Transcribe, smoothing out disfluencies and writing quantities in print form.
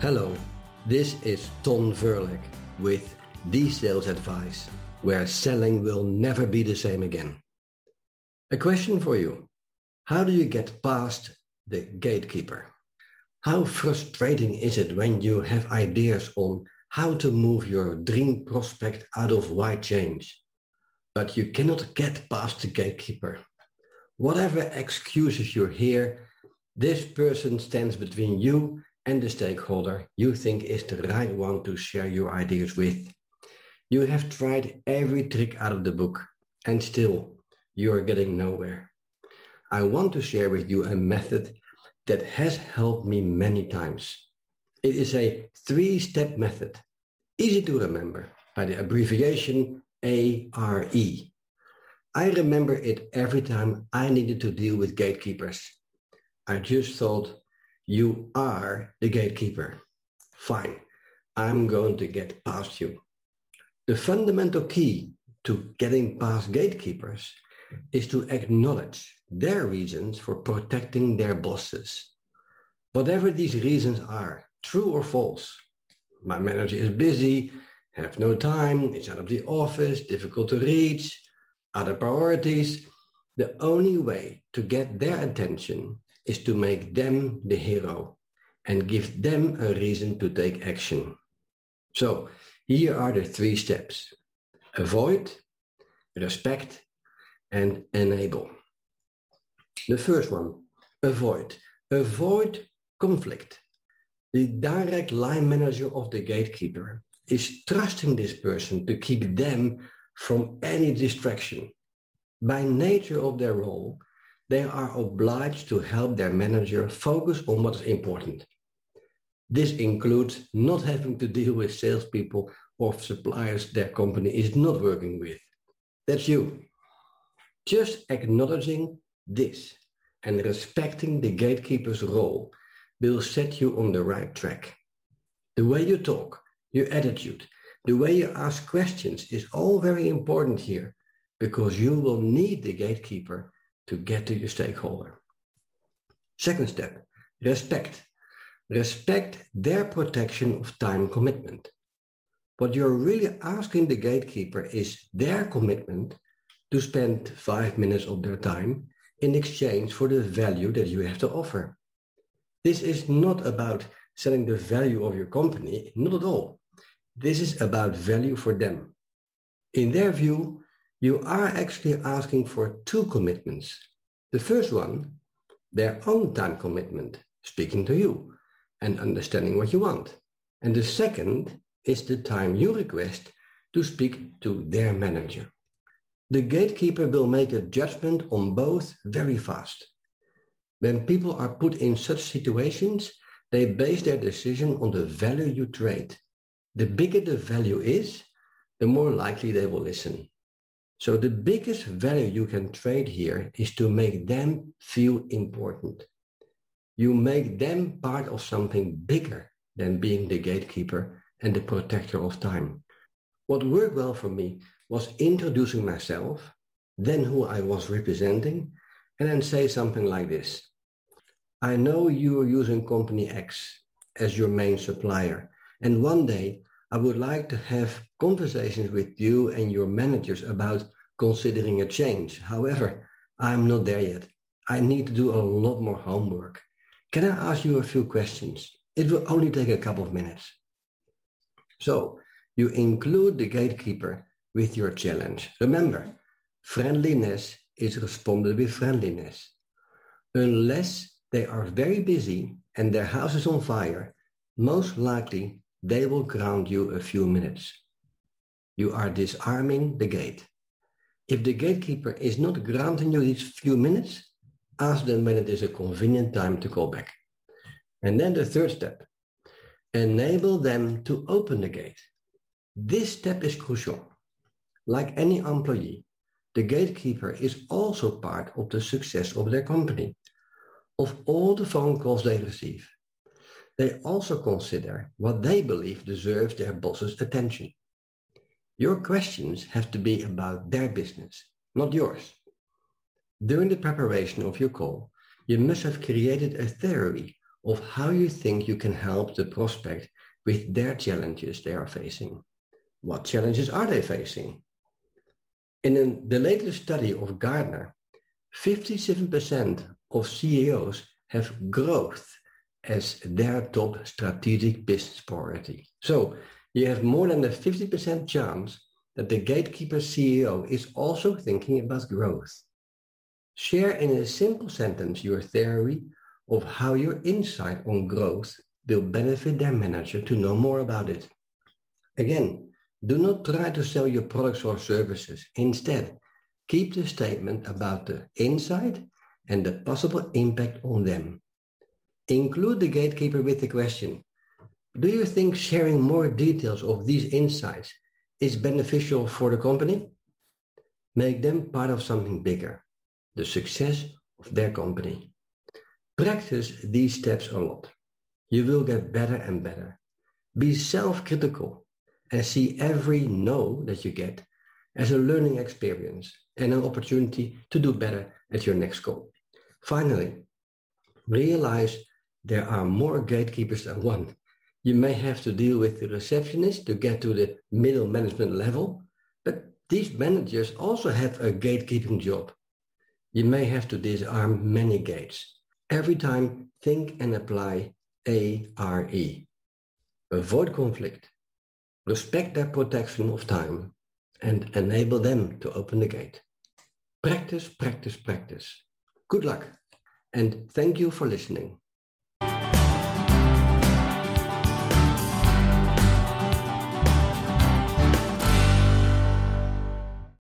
Hello, this is Tom Verlach with D-Sales Advice, where selling will never be the same again. A question for you. How do you get past the gatekeeper? How frustrating is it when you have ideas on how to move your dream prospect out of white change, but you cannot get past the gatekeeper? Whatever excuses you hear, this person stands between you and the stakeholder you think is the right one to share your ideas with. You have tried every trick out of the book, and still you are getting nowhere. I want to share with you a method that has helped me many times. It is a 3-step method, easy to remember by the abbreviation ARE. I remember it every time I needed to deal with gatekeepers. I just thought, you are the gatekeeper. Fine, I'm going to get past you. The fundamental key to getting past gatekeepers is to acknowledge their reasons for protecting their bosses. Whatever these reasons are, true or false. My manager is busy, have no time, is out of the office, difficult to reach, other priorities. The only way to get their attention is to make them the hero and give them a reason to take action. So here are the 3 steps. Avoid, respect, and enable. The first one, avoid. Avoid conflict. The direct line manager of the gatekeeper is trusting this person to keep them from any distraction. By nature of their role, they are obliged to help their manager focus on what is important. This includes not having to deal with salespeople or suppliers their company is not working with. That's you. Just acknowledging this and respecting the gatekeeper's role will set you on the right track. The way you talk, your attitude, the way you ask questions is all very important here, because you will need the gatekeeper to get to your stakeholder. Second step, respect. Respect their protection of time commitment. What you're really asking the gatekeeper is their commitment to spend 5 minutes of their time in exchange for the value that you have to offer. This is not about selling the value of your company, not at all. This is about value for them. In their view, you are actually asking for 2 commitments. The first one, their own time commitment, speaking to you and understanding what you want. And the second is the time you request to speak to their manager. The gatekeeper will make a judgment on both very fast. When people are put in such situations, they base their decision on the value you trade. The bigger the value is, the more likely they will listen. So the biggest value you can trade here is to make them feel important. You make them part of something bigger than being the gatekeeper and the protector of time. What worked well for me was introducing myself, then who I was representing, and then say something like this. I know you are using company X as your main supplier, and one day I would like to have conversations with you and your managers about considering a change. However, I'm not there yet. I need to do a lot more homework. Can I ask you a few questions? It will only take a couple of minutes. So you include the gatekeeper with your challenge. Remember, friendliness is responded with friendliness. Unless they are very busy and their house is on fire, most likely they will ground you a few minutes. You are disarming the gate. If the gatekeeper is not granting you these few minutes, ask them when it is a convenient time to call back. And then the third step, enable them to open the gate. This step is crucial. Like any employee, the gatekeeper is also part of the success of their company. Of all the phone calls they receive, they also consider what they believe deserves their boss's attention. Your questions have to be about their business, not yours. During the preparation of your call, you must have created a theory of how you think you can help the prospect with their challenges they are facing. What challenges are they facing? In the latest study of Gartner, 57% of CEOs have growth as their top strategic business priority. So you have more than a 50% chance that the gatekeeper CEO is also thinking about growth. Share in a simple sentence your theory of how your insight on growth will benefit their manager to know more about it. Again, do not try to sell your products or services. Instead, keep the statement about the insight and the possible impact on them. Include the gatekeeper with the question, do you think sharing more details of these insights is beneficial for the company? Make them part of something bigger, the success of their company. Practice these steps a lot. You will get better and better. Be self-critical and see every no that you get as a learning experience and an opportunity to do better at your next goal. Finally, realize there are more gatekeepers than one. You may have to deal with the receptionist to get to the middle management level, but these managers also have a gatekeeping job. You may have to disarm many gates. Every time, think and apply ARE. Avoid conflict, respect their protection of time, and enable them to open the gate. Practice, practice, practice. Good luck, and thank you for listening.